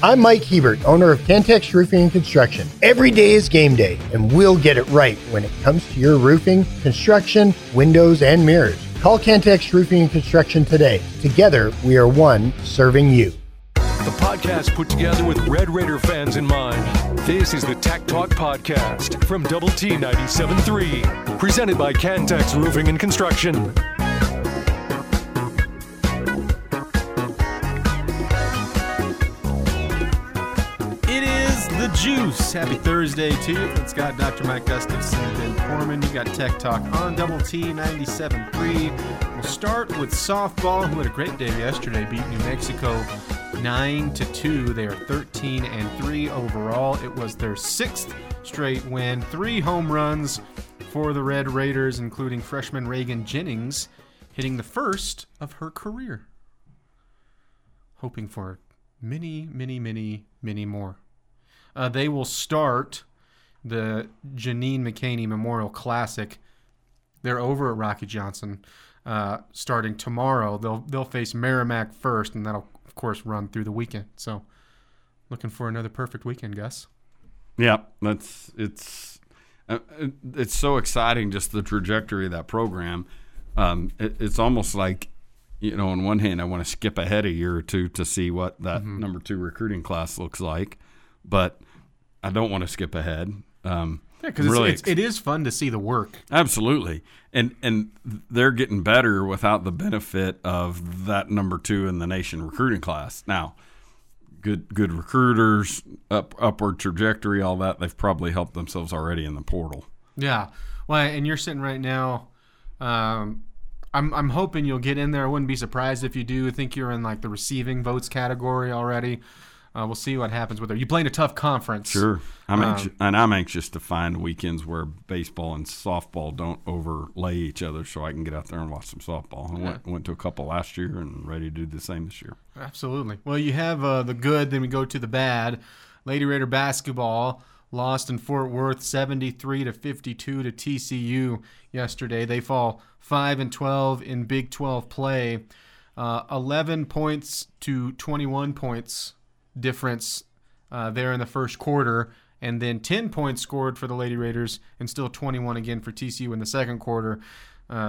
I'm Mike Hebert, owner of Cantex Roofing and Construction. Every day is game day, and we'll get it right when it comes to your roofing, construction, windows, and mirrors. Call Cantex Roofing and Construction today. Together, we are one serving you. The podcast put together with Red Raider fans in mind. This is the Tech Talk Podcast from Double T 97.3, presented by Cantex Roofing and Construction. Juice. Happy Thursday to you. It's got Dr. Mike Gustafson and Ben Foreman. You got Tech Talk on Double T 97.3. We'll start with softball, who had a great day yesterday, beat New Mexico 9-2. They are 13-3 overall. It was their sixth straight win. 3 home runs for the Red Raiders, including freshman Reagan Jennings hitting the first of her career. Hoping for many, many, many, many more. They will start the Janine McAnney Memorial Classic. They're over at Rocky Johnson starting tomorrow. They'll face Merrimack first, and that'll, of course, run through the weekend. So looking for another perfect weekend, Gus. Yeah, it's so exciting, just the trajectory of that program. It's almost like, you know, on one hand, I want to skip ahead a year or two to see what that number 2 recruiting class looks like. But I don't want to skip ahead. Because it is fun to see the work. Absolutely. And they're getting better without the benefit of that number 2 in the nation recruiting class. Now, good recruiters, upward trajectory, all that. They've probably helped themselves already in the portal. Yeah. Well, and you're sitting right now. I'm hoping you'll get in there. I wouldn't be surprised if you do. I think you're in like the receiving votes category already. We'll see what happens with her. You playing a tough conference. Sure. I'm anxious to find weekends where baseball and softball don't overlay each other so I can get out there and watch some softball. I went to a couple last year and ready to do the same this year. Absolutely. Well, you have the good, then we go to the bad. Lady Raider basketball lost in Fort Worth 73-52 to TCU yesterday. They fall 5-12 in Big 12 play. 11 points to 21 points difference there in the first quarter, and then 10 points scored for the Lady Raiders and still 21 again for TCU in the second quarter.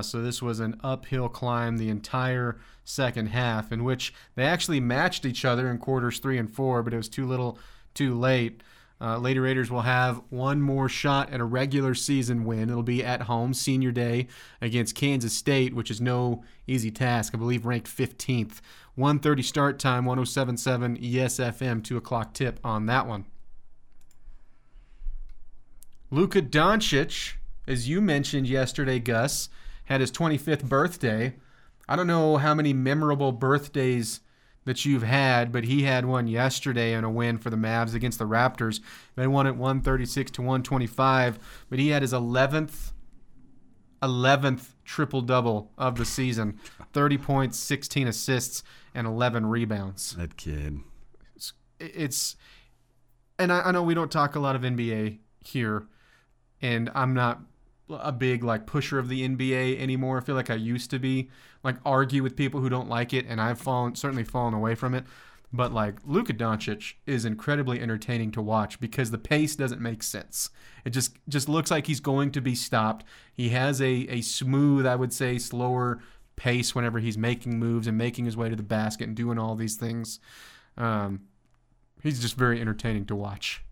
So this was an uphill climb the entire second half, in which they actually matched each other in quarters 3 and 4, but it was too little too late. Lady Raiders will have one more shot at a regular season win. It'll be at home, senior day, against Kansas State, which is no easy task. I believe ranked 15th. 1:30 start time, 107.7 ESFM, 2 o'clock tip on that one. Luka Doncic, as you mentioned yesterday, Gus, had his 25th birthday. I don't know how many memorable birthdays that you've had, but he had one yesterday in a win for the Mavs against the Raptors. They won it 136-125, but he had his 11th triple-double of the season, 30 points, 16 assists, and 11 rebounds. That kid. I know we don't talk a lot of NBA here, and I'm not a big pusher of the NBA anymore. I feel like I used to be, argue with people who don't like it, and I've certainly fallen away from it. But Luka Doncic is incredibly entertaining to watch because the pace doesn't make sense. It just looks like he's going to be stopped. He has a smooth, I would say, slower pace whenever he's making moves and making his way to the basket and doing all these things. He's just very entertaining to watch.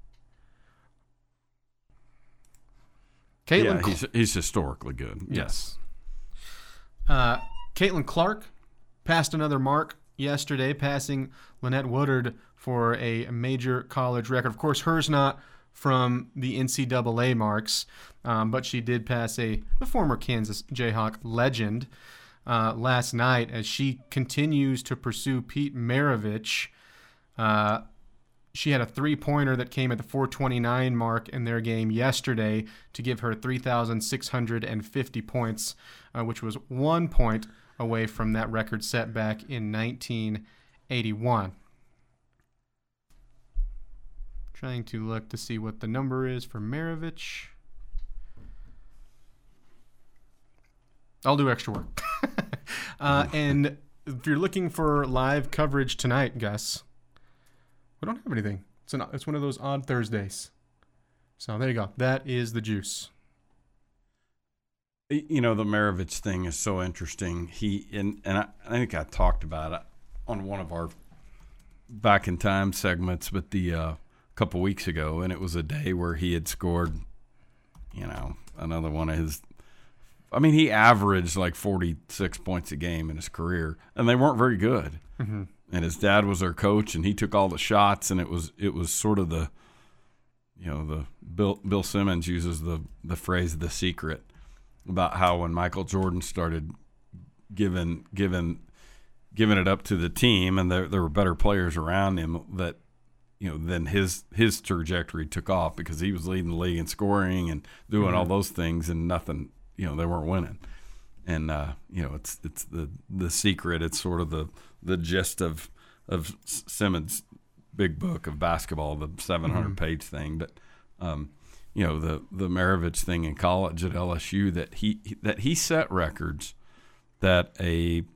Caitlin, he's historically good. Yes. Caitlin Clark passed another mark yesterday, passing Lynette Woodard for a major college record. Of course, hers not from the NCAA marks, but she did pass the former Kansas Jayhawk legend last night as she continues to pursue Pete Maravich. She had a 3-pointer that came at the 4:29 mark in their game yesterday to give her 3,650 points, which was 1 point away from that record set back in 1981. Trying to look to see what the number is for Maravich. I'll do extra work. And if you're looking for live coverage tonight, Gus, We don't have anything. It's one of those odd Thursdays. So there you go. That is the juice. You know, the Maravich thing is so interesting. I think I talked about it on one of our back in time segments, but couple weeks ago, and it was a day where he had scored, another one of his. I mean, he averaged like 46 points a game in his career, and they weren't very good. Mm-hmm. And his dad was their coach, and he took all the shots, and it was sort of the, the Bill Simmons uses the phrase "the secret" about how when Michael Jordan started giving it up to the team, and there were better players around him, that then his trajectory took off because he was leading the league in scoring and doing all those things, and nothing. They weren't winning, and it's the secret. It's sort of the gist of Simmons' big book of basketball, the 700-page thing. But the Maravich thing in college at LSU, that he set records that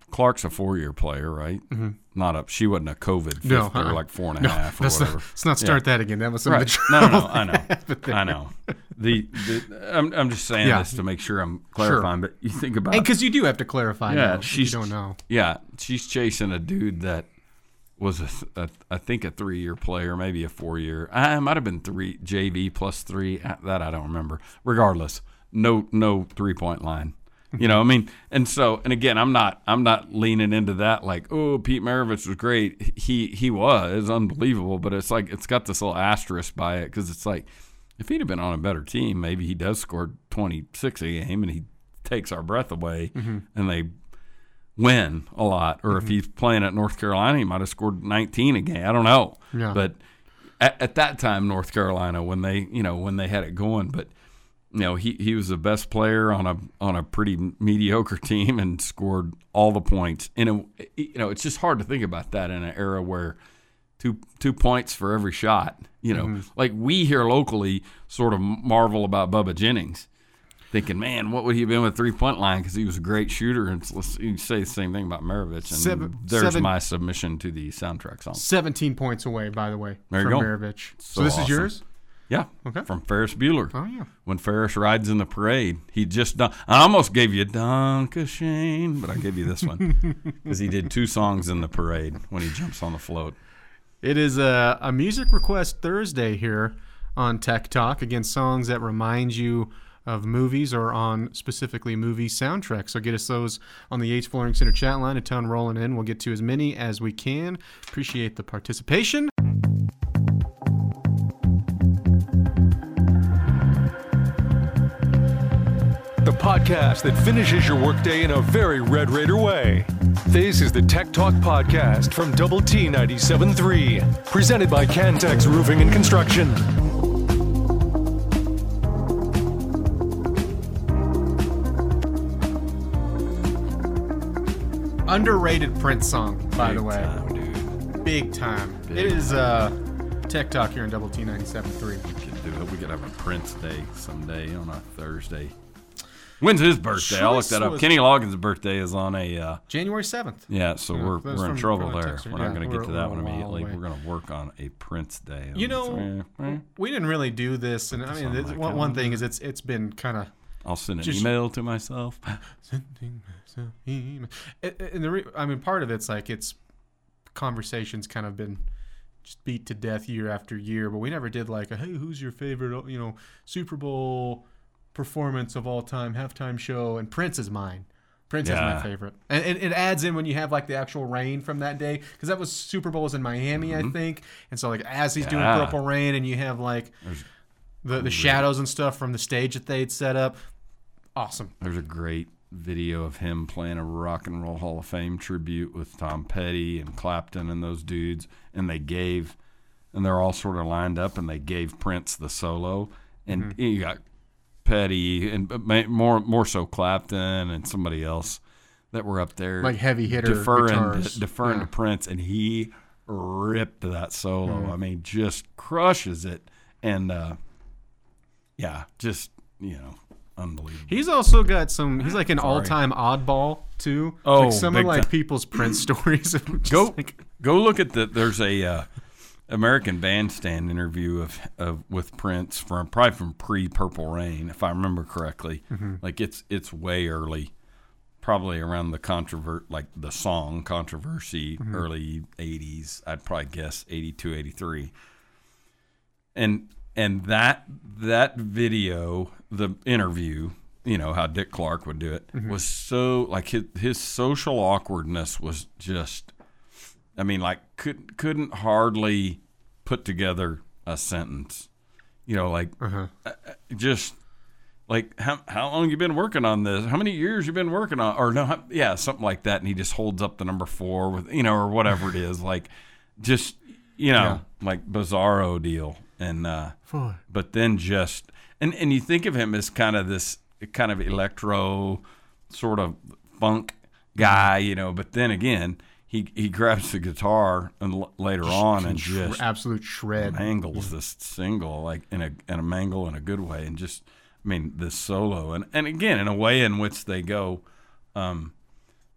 Clark's a 4-year player, right? Mm-hmm. Not up. She wasn't a COVID fifth. No, they were like 4.5 or whatever. Let's not start that again. That was some of the trouble. No, I know. I'm just saying this to make sure I'm clarifying. Sure. But you think about it. Because you do have to clarify. Yeah, you don't know. Yeah, she's chasing a dude that was a 3-year player, maybe a 4-year. I might have been 3 JV plus 3. That I don't remember. Regardless, no 3-point line. And so, and again, I'm not leaning into that like, oh, Pete Maravich was great. He was unbelievable, but it's like, it's got this little asterisk by it. 'Cause it's like, if he'd have been on a better team, maybe he does score 26 a game and he takes our breath away and they win a lot. Or if he's playing at North Carolina, he might've scored 19 a game. I don't know. Yeah. But at that time, North Carolina, when they had it going, but he was the best player on a pretty mediocre team and scored all the points. And it's just hard to think about that in an era where two points for every shot. Like we here locally sort of marvel about Bubba Jennings, thinking, man, what would he have been with 3-point line because he was a great shooter. And you say the same thing about Maravich. And my submission to the soundtrack song. 17 points away, by the way, from Maravich. So this is yours. Yeah, okay. From Ferris Bueller. Oh, yeah. When Ferris rides in the parade, he just done. I almost gave you Donka Shane, but I gave you this one because he did 2 songs in the parade when he jumps on the float. It is a music request Thursday here on Tech Talk. Again, songs that remind you of movies or on specifically movie soundtracks. So get us those on the Ace Flooring Center chat line. A ton rolling in. We'll get to as many as we can. Appreciate the participation. Podcast that finishes your workday in a very Red Raider way. This is the Tech Talk Podcast from Double T97.3, presented by Cantex Roofing and Construction. Underrated Prince song, by the way. Big time, dude. Big time. It is Tech Talk here in Double T97.3. We could do it. We could have a Prince Day someday on a Thursday. When's his birthday? I'll look that up. Kenny Loggins' birthday is on a January 7th. Yeah, so we're in trouble there. We're not going to get to that one immediately. We're going to work on a Prince Day. We didn't really do this, and one thing is it's been kind of. I'll send an email to myself. Sending myself email. And part of it's like it's conversations kind of been just beat to death year after year, but we never did like a hey, who's your favorite Super Bowl performance of all time, halftime show, and Prince is mine. Prince is my favorite. And it adds in when you have like the actual rain from that day, because that was Super Bowls in Miami, I think. And so like as he's doing Purple Rain, and you have like the shadows and stuff from the stage that they'd set up. Awesome. There's a great video of him playing a Rock and Roll Hall of Fame tribute with Tom Petty and Clapton and those dudes, and they're all sort of lined up, and they gave Prince the solo, and you got Petty and more so Clapton and somebody else that were up there like heavy hitter deferring to Prince, and he ripped that solo. I mean, just crushes it, and unbelievable. He's also got he's like an all-time oddball too. Oh, like some of like people's Prince stories. Go look at there's a American Bandstand interview of with Prince from pre-Purple Rain, if I remember correctly. Mm-hmm. Like it's way early, probably around the song controversy, mm-hmm. early 80s. I'd probably guess 82, 83. And that video, the interview, you know how Dick Clark would do it, mm-hmm. was so like his social awkwardness was just. I mean, like, couldn't hardly put together a sentence, you know, like, uh-huh. Just, like, how long you been working on this? How many years you been working on? Or, no, something like that, and he just holds up the number 4 with, you know, or whatever it is, like, just, you know, like, bizarro deal. And, but then just, and you think of him as kind of this kind of electro sort of funk guy, you know, but then again, He grabs the guitar and later on and just absolute shred mangles this single like in a mangle in a good way, and just I mean this solo and again in a way in which they go, you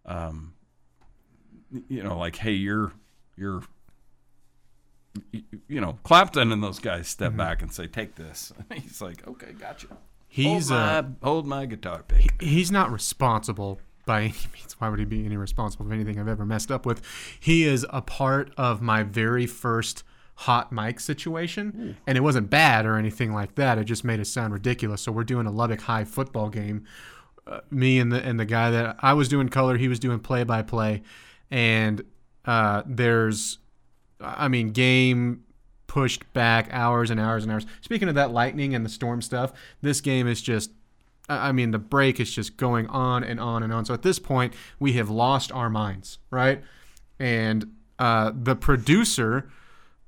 know, like, hey, you're you know, Clapton and those guys step mm-hmm. back and say, take this. And he's like, okay, gotcha. He's hold my guitar pick. He's not responsible. By any means, why would he be any responsible for anything I've ever messed up with? He is a part of my very first hot mic situation, and it wasn't bad or anything like that. It just made us sound ridiculous. So we're doing a Lubbock High football game. Me and the guy that I was doing color, he was doing play-by-play, and there's, I mean, game pushed back hours and hours and hours. Speaking of that lightning and the storm stuff, this game is just, I mean, the break is just going on and on and on. So at this point, we have lost our minds, right? And the producer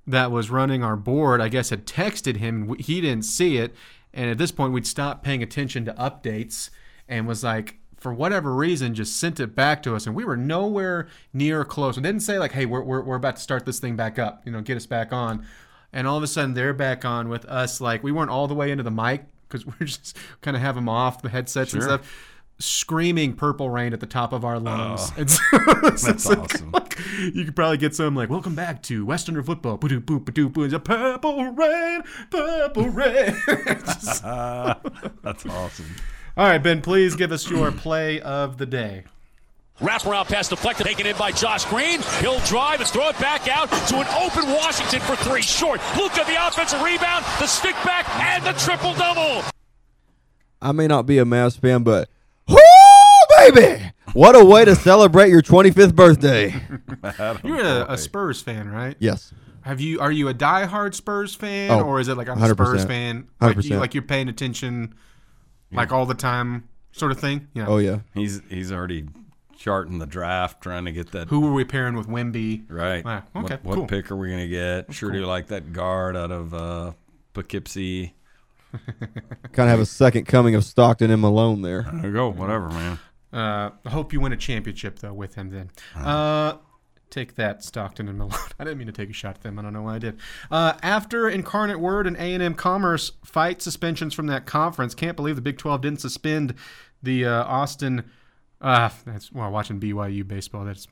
that was running our board, I guess, had texted him. He didn't see it. And at this point, we'd stopped paying attention to updates and was like, for whatever reason, just sent it back to us. And we were nowhere near close. We didn't say, like, hey, we're about to start this thing back up, you know, get us back on. And all of a sudden, they're back on with us. Like, we weren't all the way into the mic, because we're just kind of have them off the headsets and stuff, screaming Purple Rain at the top of our lungs. That's awesome. Like, you could probably get some like, welcome back to Westerner football. Purple rain, purple rain. That's awesome. All right, Ben, please give us your play of the day. Wraparound pass deflected, taken in by Josh Green. He'll drive and throw it back out to an open Washington for three. Short. Luka, the offensive rebound, the stick back, and the triple-double. I may not be a Mavs fan, but, whoo, baby! What a way to celebrate your 25th birthday. You're a Spurs fan, right? Yes. Are you a diehard Spurs fan, or is it like I'm a Spurs fan? Like you're paying attention like all the time sort of thing? Yeah. Oh, yeah. He's already charting the draft, trying to get that. Who were we pairing with Wemby? Right. Wow. Okay, what pick are we going to get? That's do like that guard out of Poughkeepsie. Kind of have a second coming of Stockton and Malone there. There you go. Whatever, man. I hope you win a championship, though, with him then. Take that, Stockton and Malone. I didn't mean to take a shot at them. I don't know why I did. After Incarnate Word and A&M Commerce fight suspensions from that conference, can't believe the Big 12 didn't suspend the Austin – watching BYU baseball, that's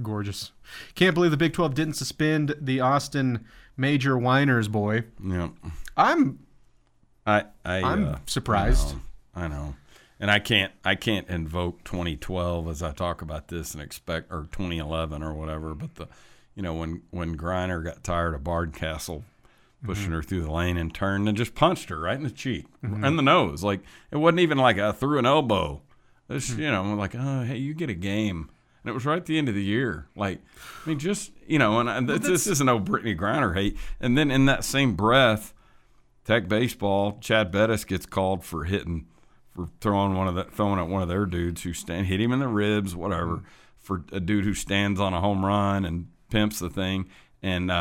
gorgeous. Can't believe the Big 12 didn't suspend the Austin Major Whiners boy. Yeah, I'm surprised. I know, and I can't invoke 2012 as I talk about this and expect, or 2011 or whatever. But when Griner got tired of Bardcastle pushing mm-hmm. her through the lane and turned and just punched her right in the cheek mm-hmm. and the nose, like it wasn't even like I threw an elbow. It's, you know, like, oh, hey, you get a game. And it was right at the end of the year. Like, I mean, just, you know, and this is an old Britney Griner hate. And then in that same breath, Tech baseball, Chad Bettis gets called for throwing at one of their dudes who hit him in the ribs, whatever, for a dude who stands on a home run and pimps the thing and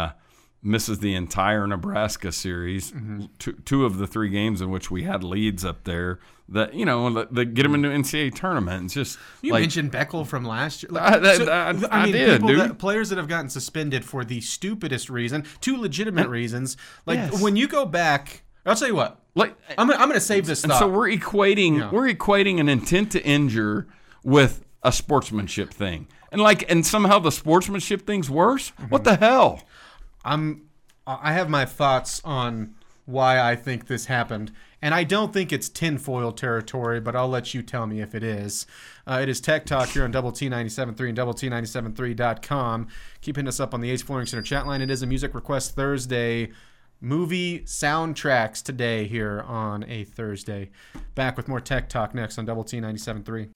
misses the entire Nebraska series, mm-hmm. two of the three games in which we had leads up there. That, you know, they get him into NCAA tournament. It's just you like, mentioned Beckel from last year. Like, I did, dude. Players that have gotten suspended for the stupidest reason, two legitimate reasons. Like when you go back, I'll tell you what. Like I'm going to save this thought. So we're equating an intent to injure with a sportsmanship thing, and somehow the sportsmanship thing's worse. Mm-hmm. What the hell? I'm I have my thoughts on why I think this happened. And I don't think it's tinfoil territory, but I'll let you tell me if it is. It is Tech Talk here on Double T97.3 and Double T97.3.com. Keep hitting us up on the Ace Flooring Center chat line. It is a Music Request Thursday. Movie soundtracks today here on a Thursday. Back with more Tech Talk next on Double T97.3.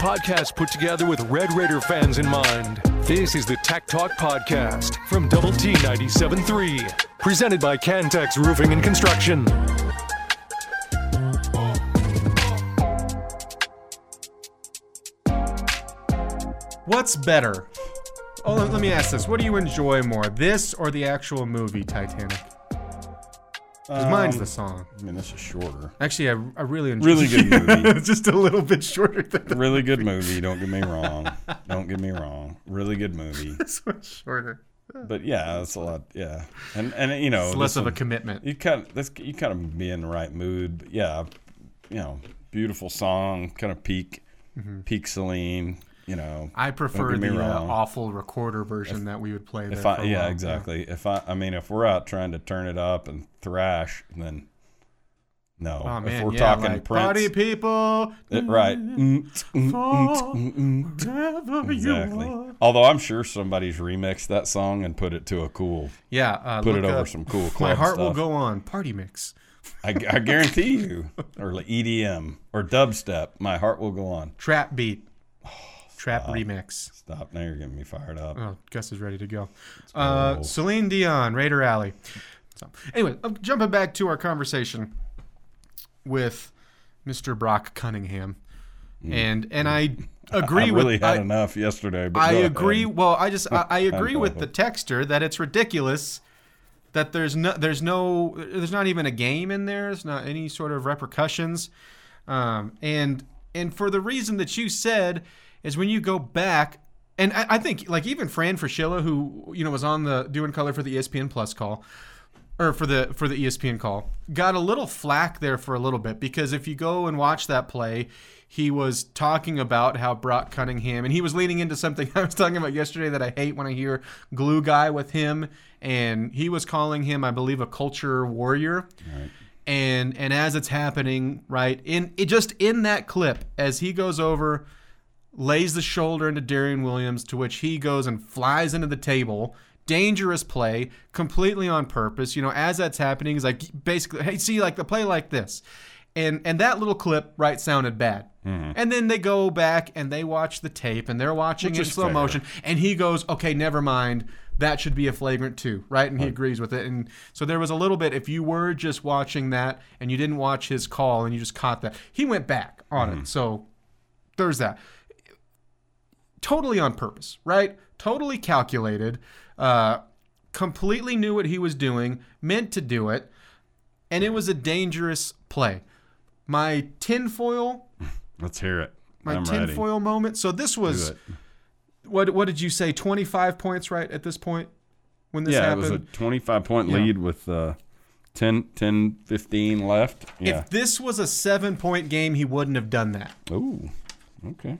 Podcast put together with Red Raider fans in mind. This is the Tech Talk Podcast from Double T97.3, presented by Cantex Roofing and Construction. What's better? Oh, let me ask this. What do you enjoy more, this or the actual movie Titanic? Mine's the song. I mean, this is shorter. Actually, I really enjoyed it. Really good movie. It's just a little bit shorter than the really good movie. Don't get me wrong. Really good movie. This one's shorter. But yeah, it's a lot. Yeah, and you know, it's less of a commitment. You kind of be in the right mood. But yeah, you know, beautiful song, kind of peak Celine. You know, I prefer the awful recorder version that we would play. Exactly. Yeah. If we're out trying to turn it up and thrash, then no. Oh, man, if we're talking like Prince, party people, right? Exactly. Although I'm sure somebody's remixed that song and put it to a cool. Yeah. Put it over some cool. My heart stuff. Will go on. Party mix. I guarantee you, or EDM or dubstep. My heart will go on. Trap beat. Trap remix. Stop. Now you're getting me fired up. Oh, Gus is ready to go. Celine Dion, Raider Alley. So, anyway, jumping back to our conversation with Mr. Brock Cunningham. And I agree with... I really had enough yesterday. But I agree. Well, I agree with the texter that it's ridiculous that there's not even a game in there. There's not any sort of repercussions. And for the reason that you said... is when you go back, and I think like even Fran Fraschilla, who was on the doing color for the ESPN Plus call, or for the ESPN call, got a little flack there for a little bit because if you go and watch that play, he was talking about how Brock Cunningham, and he was leaning into something I was talking about yesterday that I hate when I hear glue guy with him, and he was calling him, I believe, a culture warrior. Right. And as it's happening, right in that clip, as he goes over. Lays the shoulder into Darian Williams, to which he goes and flies into the table. Dangerous play, completely on purpose. As that's happening, he's like, basically, hey, see, like the play like this. And that little clip, right, sounded bad. Mm-hmm. And then they go back and they watch the tape and they're watching in slow motion. And he goes, okay, never mind. That should be a flagrant too, right? And he agrees with it. And so there was a little bit, if you were just watching that and you didn't watch his call and you just caught that, he went back on it. So there's that. Totally on purpose, right? Totally calculated. Completely knew what he was doing, meant to do it, and it was a dangerous play. My tinfoil. Let's hear it. My tinfoil moment. So this was. What did you say? 25 points, right? At this point, when this happened. Yeah, it was a 25-point lead with 10-15 left. Yeah. If this was a 7-point game, he wouldn't have done that. Ooh, okay.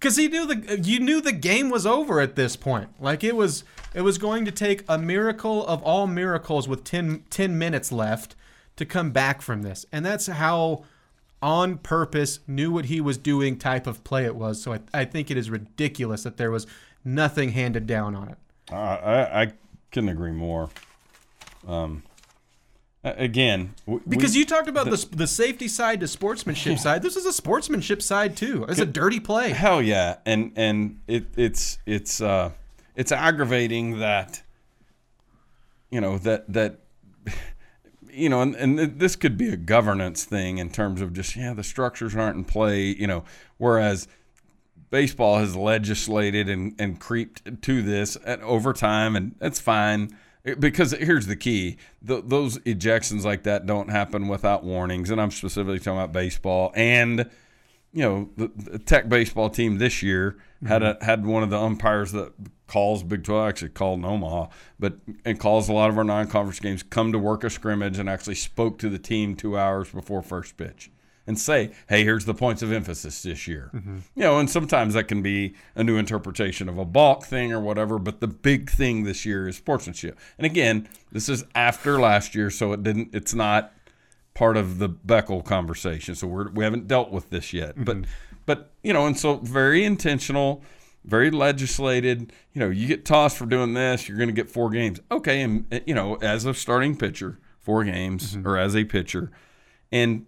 Because you knew the game was over at this point. Like it was going to take a miracle of all miracles with 10 minutes left to come back from this. And that's how on purpose knew what he was doing type of play it was. So I think it is ridiculous that there was nothing handed down on it. I couldn't agree more. Again, because you talked about the safety side to sportsmanship side. This is a sportsmanship side too. It's a dirty play. Hell yeah, and it's aggravating that and this could be a governance thing in terms of just the structures aren't in play. Whereas baseball has legislated and creeped to this over time, and that's fine. Because here's the key. Those ejections like that don't happen without warnings, and I'm specifically talking about baseball. And, the Tech baseball team this year had one of the umpires that calls Big 12, actually called in Omaha, and calls a lot of our non-conference games, come to work a scrimmage and actually spoke to the team 2 hours before first pitch. and say, hey, here's the points of emphasis this year. Mm-hmm. You know, and sometimes that can be a new interpretation of a balk thing or whatever, but the big thing this year is sportsmanship. And again, this is after last year, so it's not part of the Beckel conversation, so we haven't dealt with this yet. Mm-hmm. But you know, and so very intentional, very legislated. You know, you get tossed for doing this, you're going to get 4 games. Okay, and you know, as a starting pitcher, 4 games, mm-hmm. or as a pitcher, and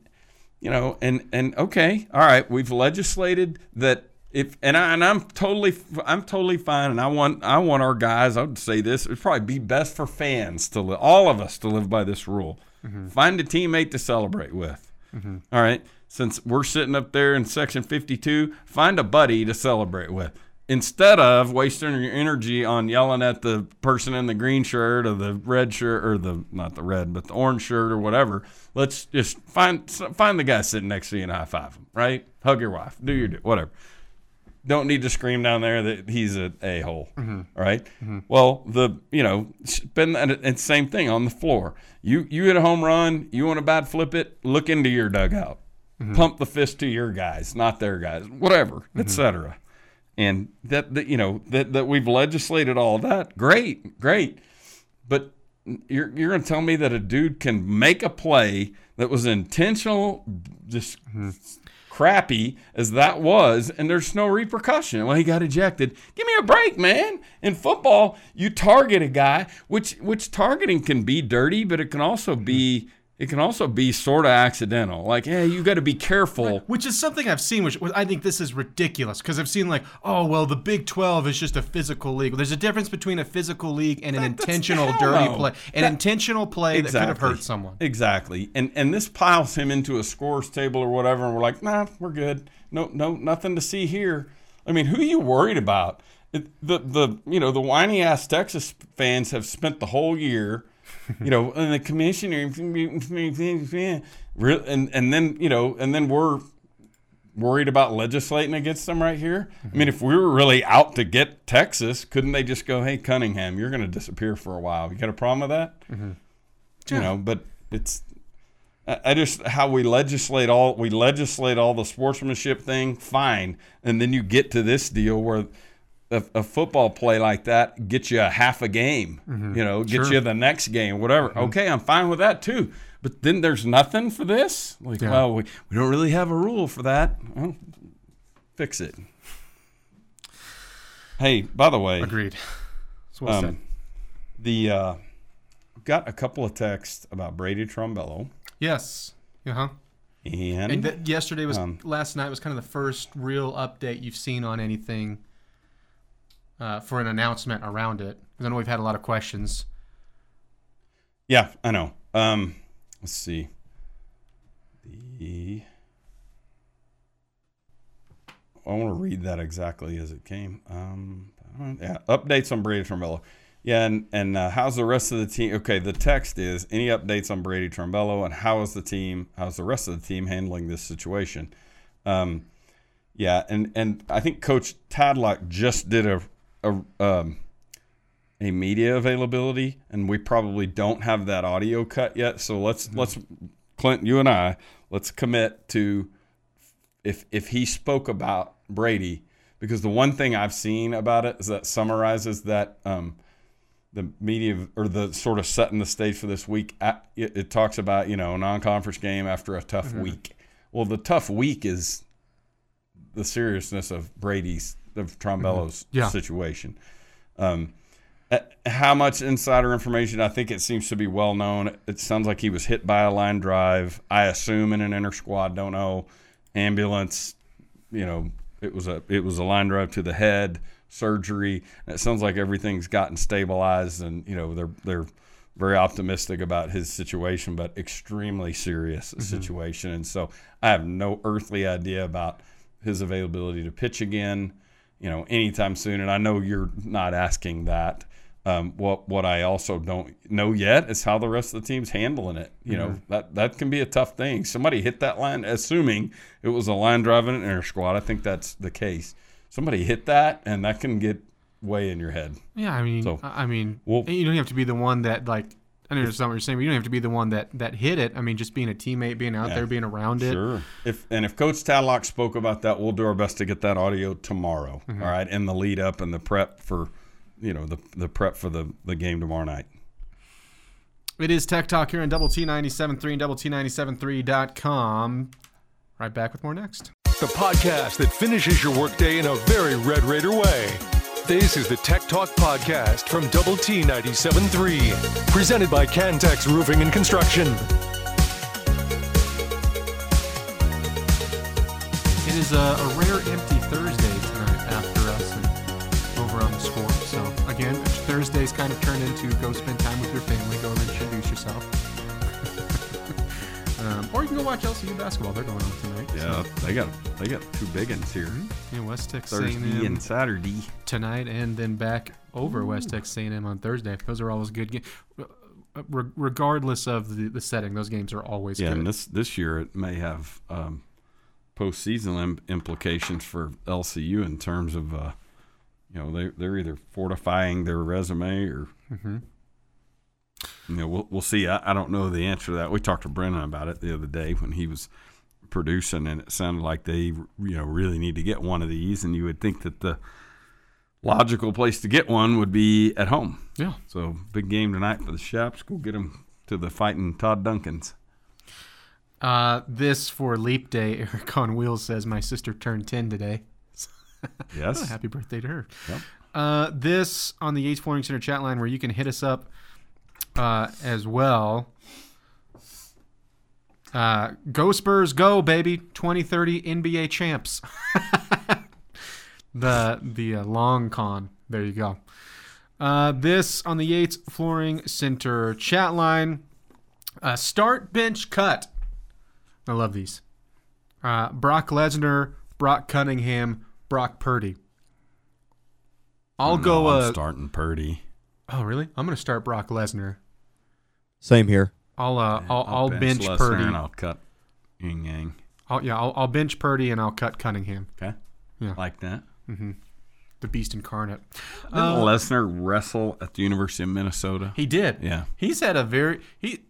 you know, and okay, all right, we've legislated that. If I'm totally fine, and I want our guys. I would say this would probably be best for fans to live, all of us to live by this rule. Mm-hmm. Find a teammate to celebrate with. Mm-hmm. All right, since we're sitting up there in section 52, find a buddy to celebrate with. Instead of wasting your energy on yelling at the person in the green shirt or the red shirt, or the not the red, but the orange shirt or whatever, let's just find the guy sitting next to you and high five him, right? Hug your wife, do your whatever. Don't need to scream down there that he's an a-hole, mm-hmm. right? Mm-hmm. Well, same thing on the floor. You hit a home run, you want to bat flip it, look into your dugout, mm-hmm. pump the fist to your guys, not their guys, whatever, mm-hmm. et cetera. And that we've legislated all that. Great. But you're going to tell me that a dude can make a play that was intentional, just mm-hmm. crappy as that was, and there's no repercussion. Well, he got ejected. Give me a break, man. In football, you target a guy, which targeting can be dirty, but it can also be mm-hmm. It can also be sort of accidental. Like, yeah, you got to be careful. Right. Which is something I've seen, which I think this is ridiculous, because I've seen like, oh, well, the Big 12 is just a physical league. There's a difference between a physical league and an intentional dirty play. Intentional play exactly. that could have hurt someone. Exactly. And this piles him into a scores table or whatever, and we're like, nah, we're good. No, nothing to see here. I mean, who are you worried about? The whiny-ass Texas fans have spent the whole year you know, and the commissioner, and then we're worried about legislating against them right here. Mm-hmm. I mean, if we were really out to get Texas, couldn't they just go, hey, Cunningham, you're going to disappear for a while. You got a problem with that? Mm-hmm. Yeah. You know, but it's how we legislate all the sportsmanship thing, fine. And then you get to this deal where a football play like that gets you a half a game, mm-hmm. you know, gets sure. you the next game, whatever. Mm-hmm. Okay, I'm fine with that too. But then there's nothing for this? Like, yeah. Well, we don't really have a rule for that. Well, fix it. Hey, by the way. Agreed. That's well said. Got a couple of texts about Brady Trombello. Yes. Uh-huh. And last night was kind of the first real update you've seen on anything for an announcement around it, because I know we've had a lot of questions. Yeah, I know. Let's see. I want to read that exactly as it came. Updates on Brady Trombello. Yeah, and how's the rest of the team? Okay, the text is, any updates on Brady Trombello, and how's the rest of the team handling this situation? Yeah, and I think Coach Tadlock just did a media availability, and we probably don't have that audio cut yet. So let's Clint, you and I, let's commit to if he spoke about Brady, because the one thing I've seen about it is that summarizes that the media or the sort of setting the stage for this week. It talks about, you know, non-conference game after a tough mm-hmm. week. Well, the tough week is the seriousness of Trombello's mm-hmm. yeah. situation. How much insider information? I think it seems to be well known. It sounds like he was hit by a line drive, I assume in an inner squad, don't know. Ambulance, you know, it was a line drive to the head, surgery. And it sounds like everything's gotten stabilized, and you know, they're very optimistic about his situation, but extremely serious mm-hmm. situation. And so I have no earthly idea about his availability to pitch again, you know, anytime soon. And I know you're not asking that. What I also don't know yet is how the rest of the team's handling it. You mm-hmm. know, that can be a tough thing. Somebody hit that line, assuming it was a line drive in an inner squad. I think that's the case. Somebody hit that, and that can get way in your head. Yeah, I mean, you don't have to be the one that, like, I understand what you're saying, but you don't have to be the one that hit it. I mean, just being a teammate, being out there, being around it. Sure. If Coach Tadlock spoke about that, we'll do our best to get that audio tomorrow. Mm-hmm. All right, in the lead up and the prep for, the prep for the game tomorrow night. It is Tech Talk here on Double T97.3 and DoubleT97.3.com. Right back with more next. The podcast that finishes your workday in a very Red Raider way. This is the Tech Talk podcast from Double T97.3, presented by Cantex Roofing and Construction. It is a rare empty Thursday tonight after us and over on the score. So again, Thursday's kind of turned into go spend time with your family, go and introduce yourself. Or you can go watch LSU basketball. They're going on tonight. Yeah, so. They got two big ins here. Mm-hmm. Yeah, West Texas Thursday and Saturday tonight, and then back over West Texas A&M on Thursday. Those are always good games, regardless of the setting. Those games are always good. Yeah, and this year it may have postseason implications for LCU in terms of they're either fortifying their resume or. Mm-hmm. We'll see. I don't know the answer to that. We talked to Brennan about it the other day when he was producing, and it sounded like they really need to get one of these, and you would think that the logical place to get one would be at home. Yeah. So big game tonight for the Shaps. Go get them to the fighting Todd Duncans. This for Leap Day, Eric on Wheels says, my sister turned 10 today. Yes. Oh, happy birthday to her. Yep. This on the Ace Flooring Center chat line where you can hit us up as well. Go Spurs, go baby! 2030 NBA champs. the long con. There you go. This on the Yates Flooring Center chat line. Start, bench, cut. I love these. Brock Lesnar, Brock Cunningham, Brock Purdy. I'm starting Purdy. Oh really? I'm gonna start Brock Lesnar. Same here. I'll bench Lesnar Purdy and I'll cut Ying Yang. I'll bench Purdy and I'll cut Cunningham. Okay. Yeah. Like that. Mm-hmm. The beast incarnate. Didn't Lesnar wrestle at the University of Minnesota? He did. Yeah. He's had he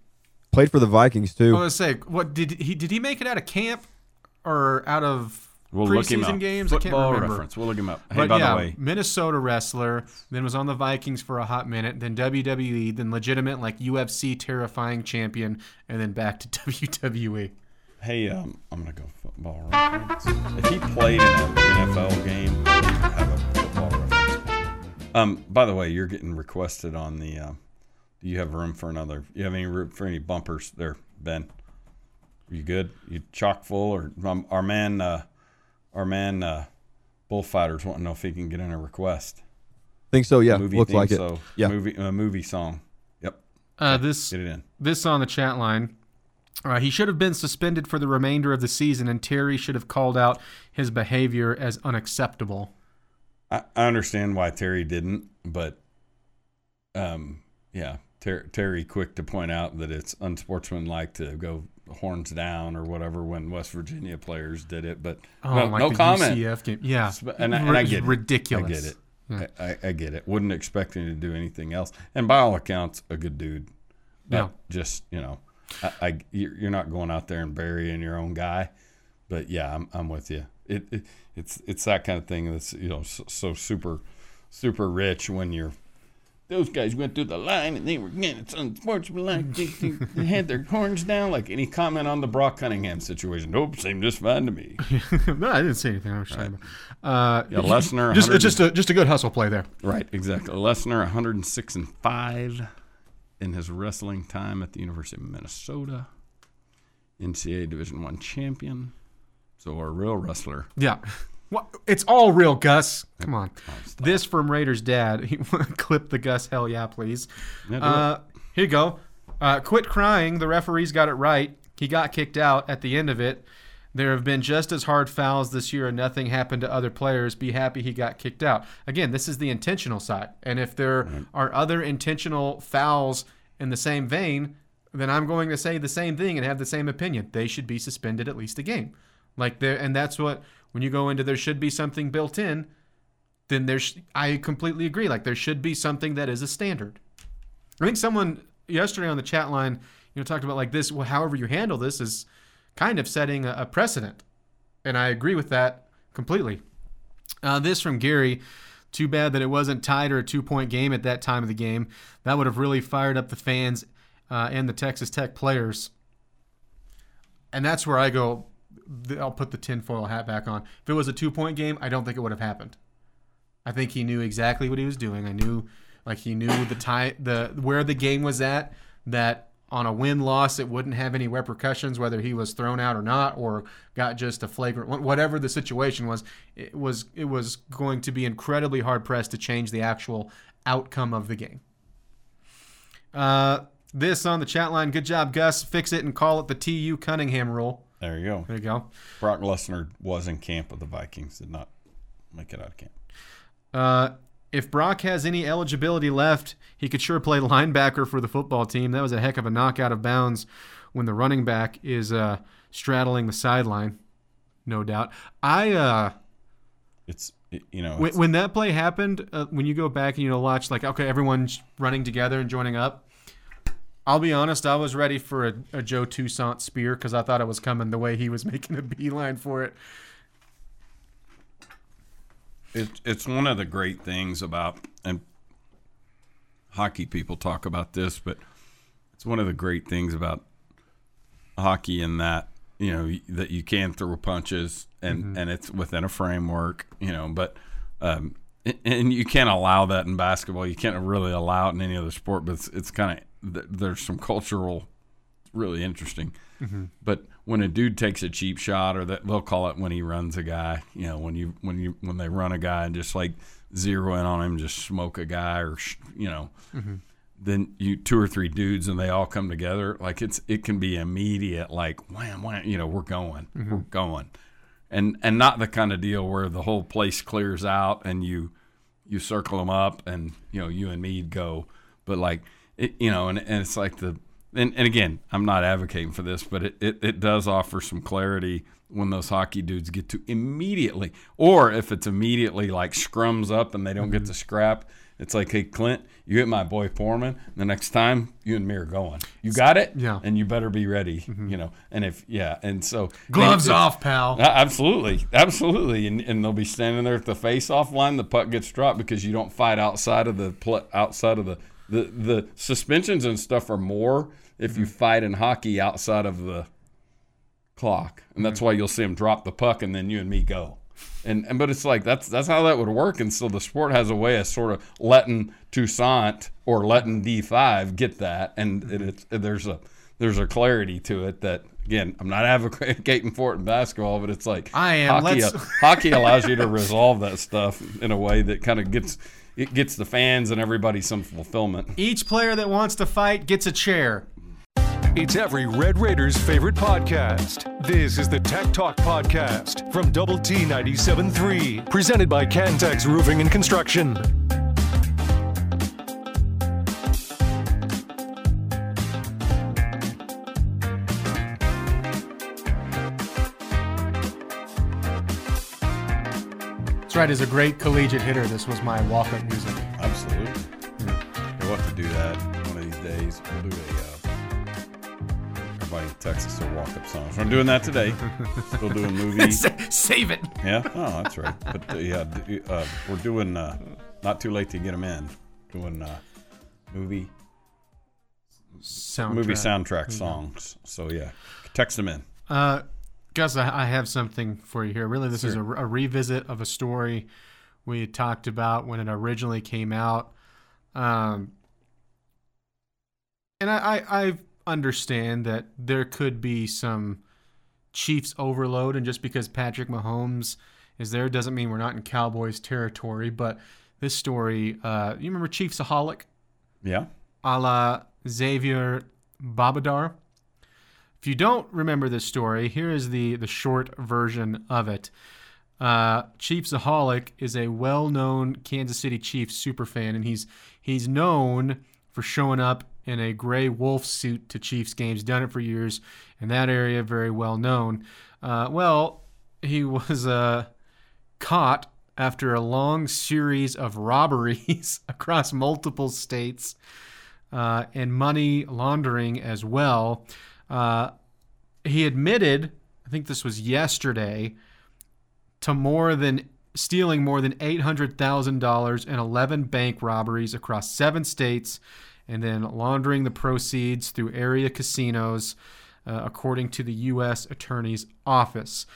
played for the Vikings too. I was gonna say, what did he make it out of camp or out of preseason games? Football I can't reference. We'll look him up. Hey, but by the way, Minnesota wrestler, then was on the Vikings for a hot minute, then WWE, then legitimate UFC terrifying champion, and then back to WWE. Hey, I'm gonna go football reference. If he played in an NFL game, I have a football reference. By the way, you're getting requested on the. Do you have room for another? You have any room for any bumpers there, Ben? You good? You chock full, or our man? Our man, Bullfighter's wanting to know if he can get in a request. Think so, yeah. Looks like so. It. Yeah. Movie song. Yep. This get it in. This on the chat line. He should have been suspended for the remainder of the season, and Terry should have called out his behavior as unacceptable. I understand why Terry didn't, but Terry quick to point out that it's unsportsmanlike to go horns down or whatever when West Virginia players did it, but no comment. UCF game. Yeah, and I get it. Ridiculous. I get it. Yeah. I get it. Wouldn't expect him to do anything else. And by all accounts, a good dude. But yeah. Just you're not going out there and burying your own guy. But yeah, I'm with you. It's that kind of thing that's so super rich when you're. Those guys went through the line, and they were getting it's unsportsmanlike. They had their horns down. Like any comment on the Brock Cunningham situation? Nope, seemed just fine to me. No, I didn't say anything. I was talking about. Lesnar, just a good hustle play there. Right, exactly. Lesnar, 106-5 in his wrestling time at the University of Minnesota. NCAA Division I champion. So a real wrestler. Yeah. Well, it's all real, Gus. Come on. This from Raiders' dad. He clip the Gus. Hell yeah, please. Yeah, here you go. Quit crying. The referees got it right. He got kicked out at the end of it. There have been just as hard fouls this year, and nothing happened to other players. Be happy he got kicked out. Again, this is the intentional side. And if there are other intentional fouls in the same vein, then I'm going to say the same thing and have the same opinion. They should be suspended at least a game. And that's what. When you go into there should be something built in, then I completely agree. There should be something that is a standard. I think someone yesterday on the chat line, you know, talked about like this, well, however you handle this is kind of setting a precedent. And I agree with that completely. This from Gary. Too bad that it wasn't tied or a two-point game at that time of the game. That would have really fired up the fans and the Texas Tech players. And that's where I go, I'll put the tinfoil hat back on. If it was a two-point game, I don't think it would have happened. I think he knew exactly what he was doing. He knew where the game was at, that on a win-loss, it wouldn't have any repercussions, whether he was thrown out or not, or got just a flagrant one. Whatever the situation was, it was going to be incredibly hard-pressed to change the actual outcome of the game. This on the chat line, good job, Gus. Fix it and call it the TU Cunningham rule. There you go. There you go. Brock Lesnar was in camp with the Vikings, did not make it out of camp. If Brock has any eligibility left, he could sure play linebacker for the football team. That was a heck of a knockout of bounds when the running back is straddling the sideline, no doubt. When that play happened, when you go back and watch, everyone's running together and joining up, I'll be honest, I was ready for a Joe Toussaint spear because I thought it was coming the way he was making a beeline for it. It's one of the great things about, and hockey people talk about this, but it's one of the great things about hockey in that, that you can throw punches and, mm-hmm. and it's within a framework, but you can't allow that in basketball. You can't really allow it in any other sport, but it's kind of, there's some cultural, really interesting. Mm-hmm. But when a dude takes a cheap shot, or that they'll call it when he runs a guy, when they run a guy and just like zero in on him, just smoke a guy, or mm-hmm. then you two or three dudes and they all come together, like it can be immediate, like wham wham, we're going, mm-hmm. we're going, and not the kind of deal where the whole place clears out and you circle them up and you and me go, but like it, and it's like the. And again, I'm not advocating for this, but it does offer some clarity when those hockey dudes get to immediately, or if it's immediately like scrums up and they don't mm-hmm. get the scrap, it's like, hey, Clint, you hit my boy Foreman. The next time, you and me are going. You got it? Yeah. And you better be ready, mm-hmm. And if, yeah. And so. Gloves off, pal. Absolutely. Absolutely. And they'll be standing there at the face-off line. The puck gets dropped because you don't fight outside of the suspensions and stuff are more if you fight in hockey outside of the clock, and that's why you'll see them drop the puck and then you and me go, and but it's like that's how that would work, and so the sport has a way of sort of letting Toussaint or letting D5 get that, and there's a clarity to it that again I'm not advocating for it in basketball, but it's like I am. Hockey allows you to resolve that stuff in a way that kind of gets. It gets the fans and everybody some fulfillment. Each player that wants to fight gets a chair. It's every Red Raiders favorite podcast. This is the Tech Talk Podcast from Double T97.3, presented by Cantex Roofing and Construction. That's right, as a great collegiate hitter, this was my walk-up music. Absolutely. Mm-hmm. We'll have to do that one of these days. We'll do everybody in Texas will walk-up songs. We're doing that today. We'll do a movie. Save it. Yeah? Oh, that's right. But we're doing Not Too Late to Get 'Em In. Doing movie soundtrack mm-hmm. songs. So, yeah. Text them in. Gus, I have something for you here. Really, this is a revisit of a story we had talked about when it originally came out. And I understand that there could be some Chiefs overload, and just because Patrick Mahomes is there doesn't mean we're not in Cowboys territory. But this story, you remember Chiefsaholic? Yeah. A la Xavier Babadar. If you don't remember this story, here is the short version of it. Chiefsaholic is a well-known Kansas City Chiefs superfan, and he's known for showing up in a gray wolf suit to Chiefs games. Done it for years in that area, very well known. He was caught after a long series of robberies across multiple states. and money laundering as well. He admitted, I think this was yesterday, to stealing more than $800,000 in 11 bank robberies across 7 states, and then laundering the proceeds through area casinos, according to the U.S. Attorney's Office.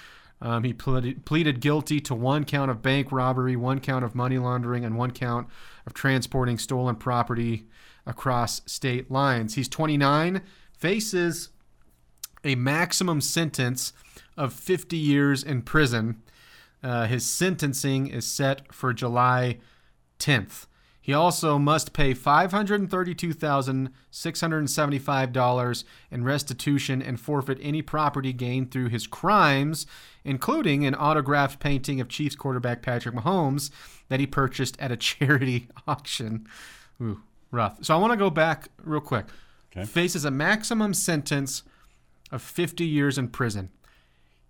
He pleaded guilty to 1 count of bank robbery, 1 count of money laundering, and 1 count of transporting stolen property across state lines. He's 29, faces a maximum sentence of 50 years in prison. His sentencing is set for July 10th. He also must pay $532,675 in restitution and forfeit any property gained through his crimes, including an autographed painting of Chiefs quarterback Patrick Mahomes that he purchased at a charity auction. Ooh, rough. So I want to go back real quick. Okay. Faces a maximum sentence of 50 years in prison.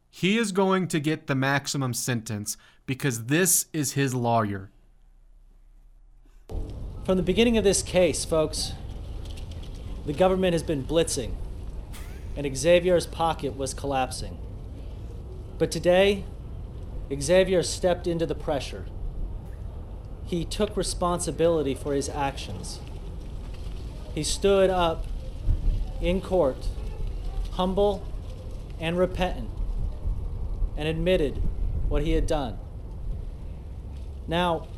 He is going to get the maximum sentence because this is his lawyer. From the beginning of this case, folks, the government has been blitzing, and Xavier's pocket was collapsing. But today, Xavier stepped into the pressure. He took responsibility for his actions. He stood up in court, humble and repentant, and admitted what he had done. Now,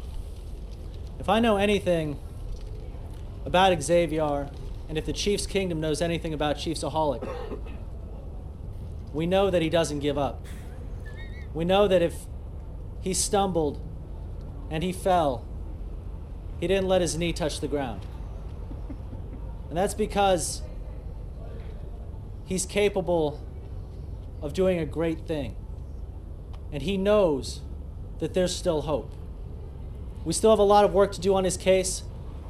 if I know anything about Xavier, and if the Chiefs Kingdom knows anything about Chiefsaholic, we know that he doesn't give up. We know that if he stumbled and he fell, he didn't let his knee touch the ground. And that's because he's capable of doing a great thing. And he knows that there's still hope. We still have a lot of work to do on his case,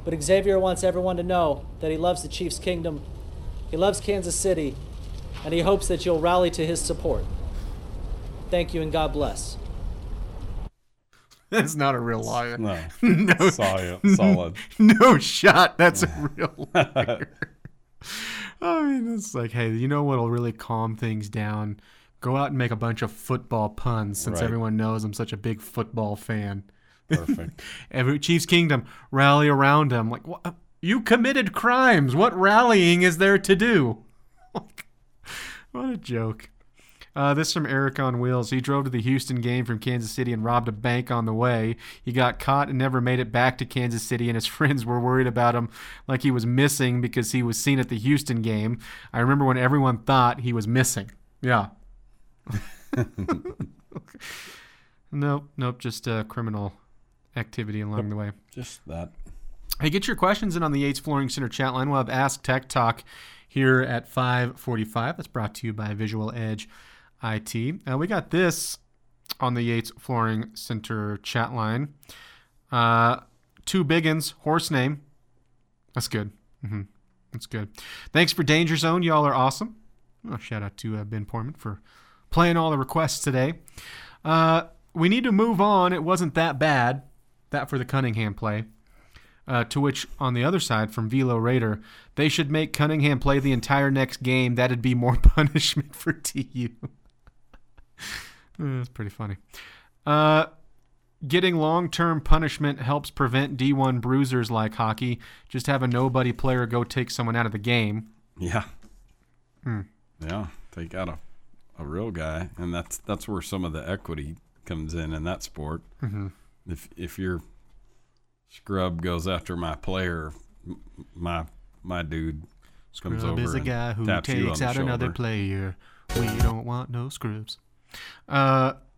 but Xavier wants everyone to know that he loves the Chiefs Kingdom, he loves Kansas City, and he hopes that you'll rally to his support. Thank you and God bless. That's not a real liar. No. No. Solid. No shot. That's a real liar. I mean, it's like, hey, you know what'll really calm things down? Go out and make a bunch of football puns since everyone knows I'm such a big football fan. Perfect. Every Chiefs Kingdom, rally around him. Like, what? You committed crimes. What rallying is there to do? What a joke. This from Eric on Wheels. He drove to the Houston game from Kansas City and robbed a bank on the way. He got caught and never made it back to Kansas City, and his friends were worried about him like he was missing because he was seen at the Houston game. I remember when everyone thought he was missing. Yeah. Nope. Just criminal activity along the way. Just that. Hey, get your questions in on the Ace Flooring Center chat line. We'll have Ask Tech Talk here at 5:45. That's brought to you by Visual Edge IT. We got this on the Yates Flooring Center chat line. Two biggins, horse name. That's good. Mm-hmm. That's good. Thanks for Danger Zone. Y'all are awesome. Oh, shout out to Ben Portman for playing all the requests today. We need to move on. It wasn't that bad. That for the Cunningham play. To which, on the other side, from Velo Raider, they should make Cunningham play the entire next game. That'd be more punishment for TU. That's pretty funny. Getting long-term punishment helps prevent D1 bruisers like hockey. Just have a nobody player go take someone out of the game. Yeah. Yeah, take out a real guy, and that's where some of the equity comes in that sport. Mm-hmm. If you're Scrub goes after my player. My dude comes over. Scrub is a guy who takes out another player. We don't want no scrubs.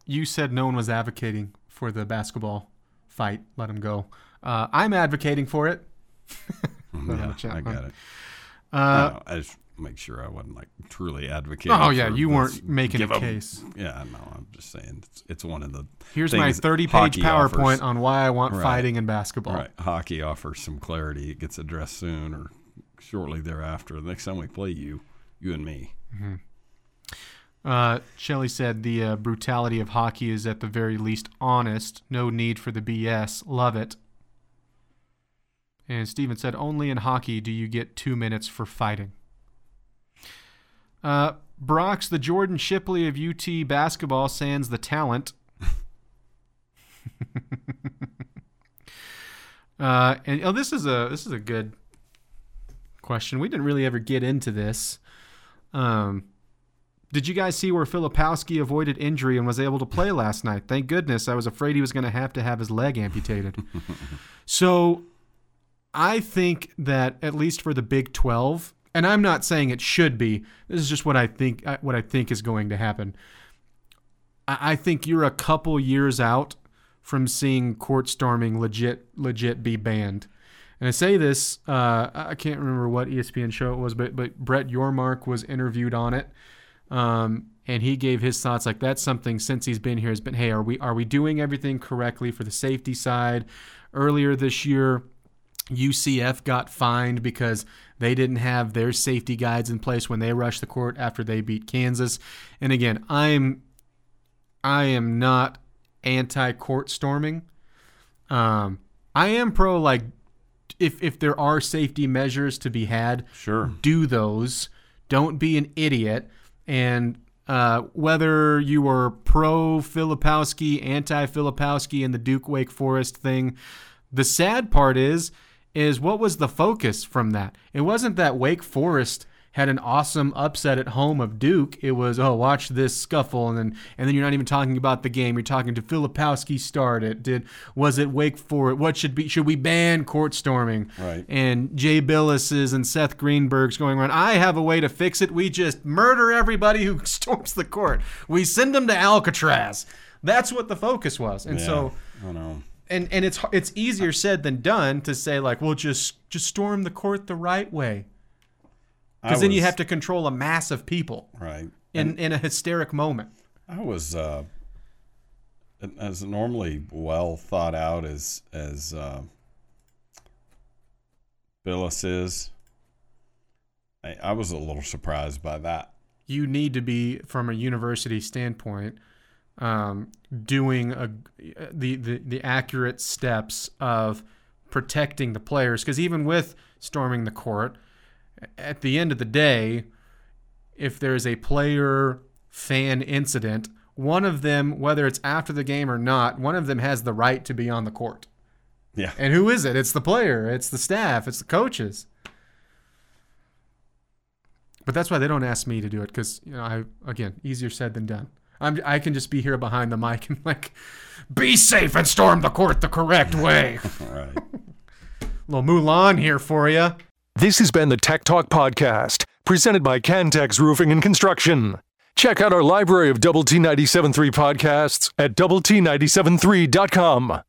You said no one was advocating for the basketball fight. Let him go. I'm advocating for it. Yeah, I got it. I just make sure I wasn't like truly advocating. Oh yeah, you weren't making a case. Yeah, no, I'm just saying it's one of the. Here's my 30-page PowerPoint on why I want fighting in basketball. Right, hockey offers some clarity. It gets addressed soon or shortly thereafter. The next time we play you and me. Mm-hmm. Shelley said the brutality of hockey is at the very least honest. No need for the BS. Love it. And Steven said, only in hockey do you get 2 minutes for fighting. Brock's the Jordan Shipley of UT basketball, sans the talent. And this is a good question. We didn't really ever get into this. Did you guys see where Filipowski avoided injury and was able to play last night? Thank goodness. I was afraid he was going to have his leg amputated. So I think that at least for the Big 12, and I'm not saying it should be, this is just what I think is going to happen. I think you're a couple years out from seeing court storming legit be banned. And I say this, I can't remember what ESPN show it was, but Brett Yormark was interviewed on it. And he gave his thoughts, like, that's something since he's been here has been, hey, are we doing everything correctly for the safety side? Earlier this year, UCF got fined because they didn't have their safety guides in place when they rushed the court after they beat Kansas. And again, I am not anti-court storming. I am pro, like, if there are safety measures to be had, sure, do those. Don't be an idiot. And whether you were pro-Filipowski, anti-Filipowski, and the Duke-Wake Forest thing, the sad part is what was the focus from that? It wasn't that Wake Forest had an awesome upset at home of Duke. It was, oh, watch this scuffle, and then you're not even talking about the game. You're talking to Filipowski start it. Was it Wake Forest? What should we ban court storming? Right. And Jay Billis's and Seth Greenberg's going around, I have a way to fix it. We just murder everybody who storms the court. We send them to Alcatraz. That's what the focus was. And yeah, so I know. And it's easier said than done to say, like, well, just storm the court the right way. Because then you have to control a mass of people, right? In a hysteric moment. I was as normally well thought out as Billis is. I was a little surprised by that. You need to be, from a university standpoint, doing the accurate steps of protecting the players. Because even with storming the court, at the end of the day, if there's a player-fan incident, one of them, whether it's after the game or not, one of them has the right to be on the court. Yeah. And who is it? It's the player. It's the staff. It's the coaches. But that's why they don't ask me to do it, because, you know, again, easier said than done. I can just be here behind the mic and, like, be safe and storm the court the correct way. All right. Little Mulan here for you. This has been the Tech Talk Podcast, presented by Cantex Roofing and Construction. Check out our library of Double T97.3 podcasts at doublet97.3.com.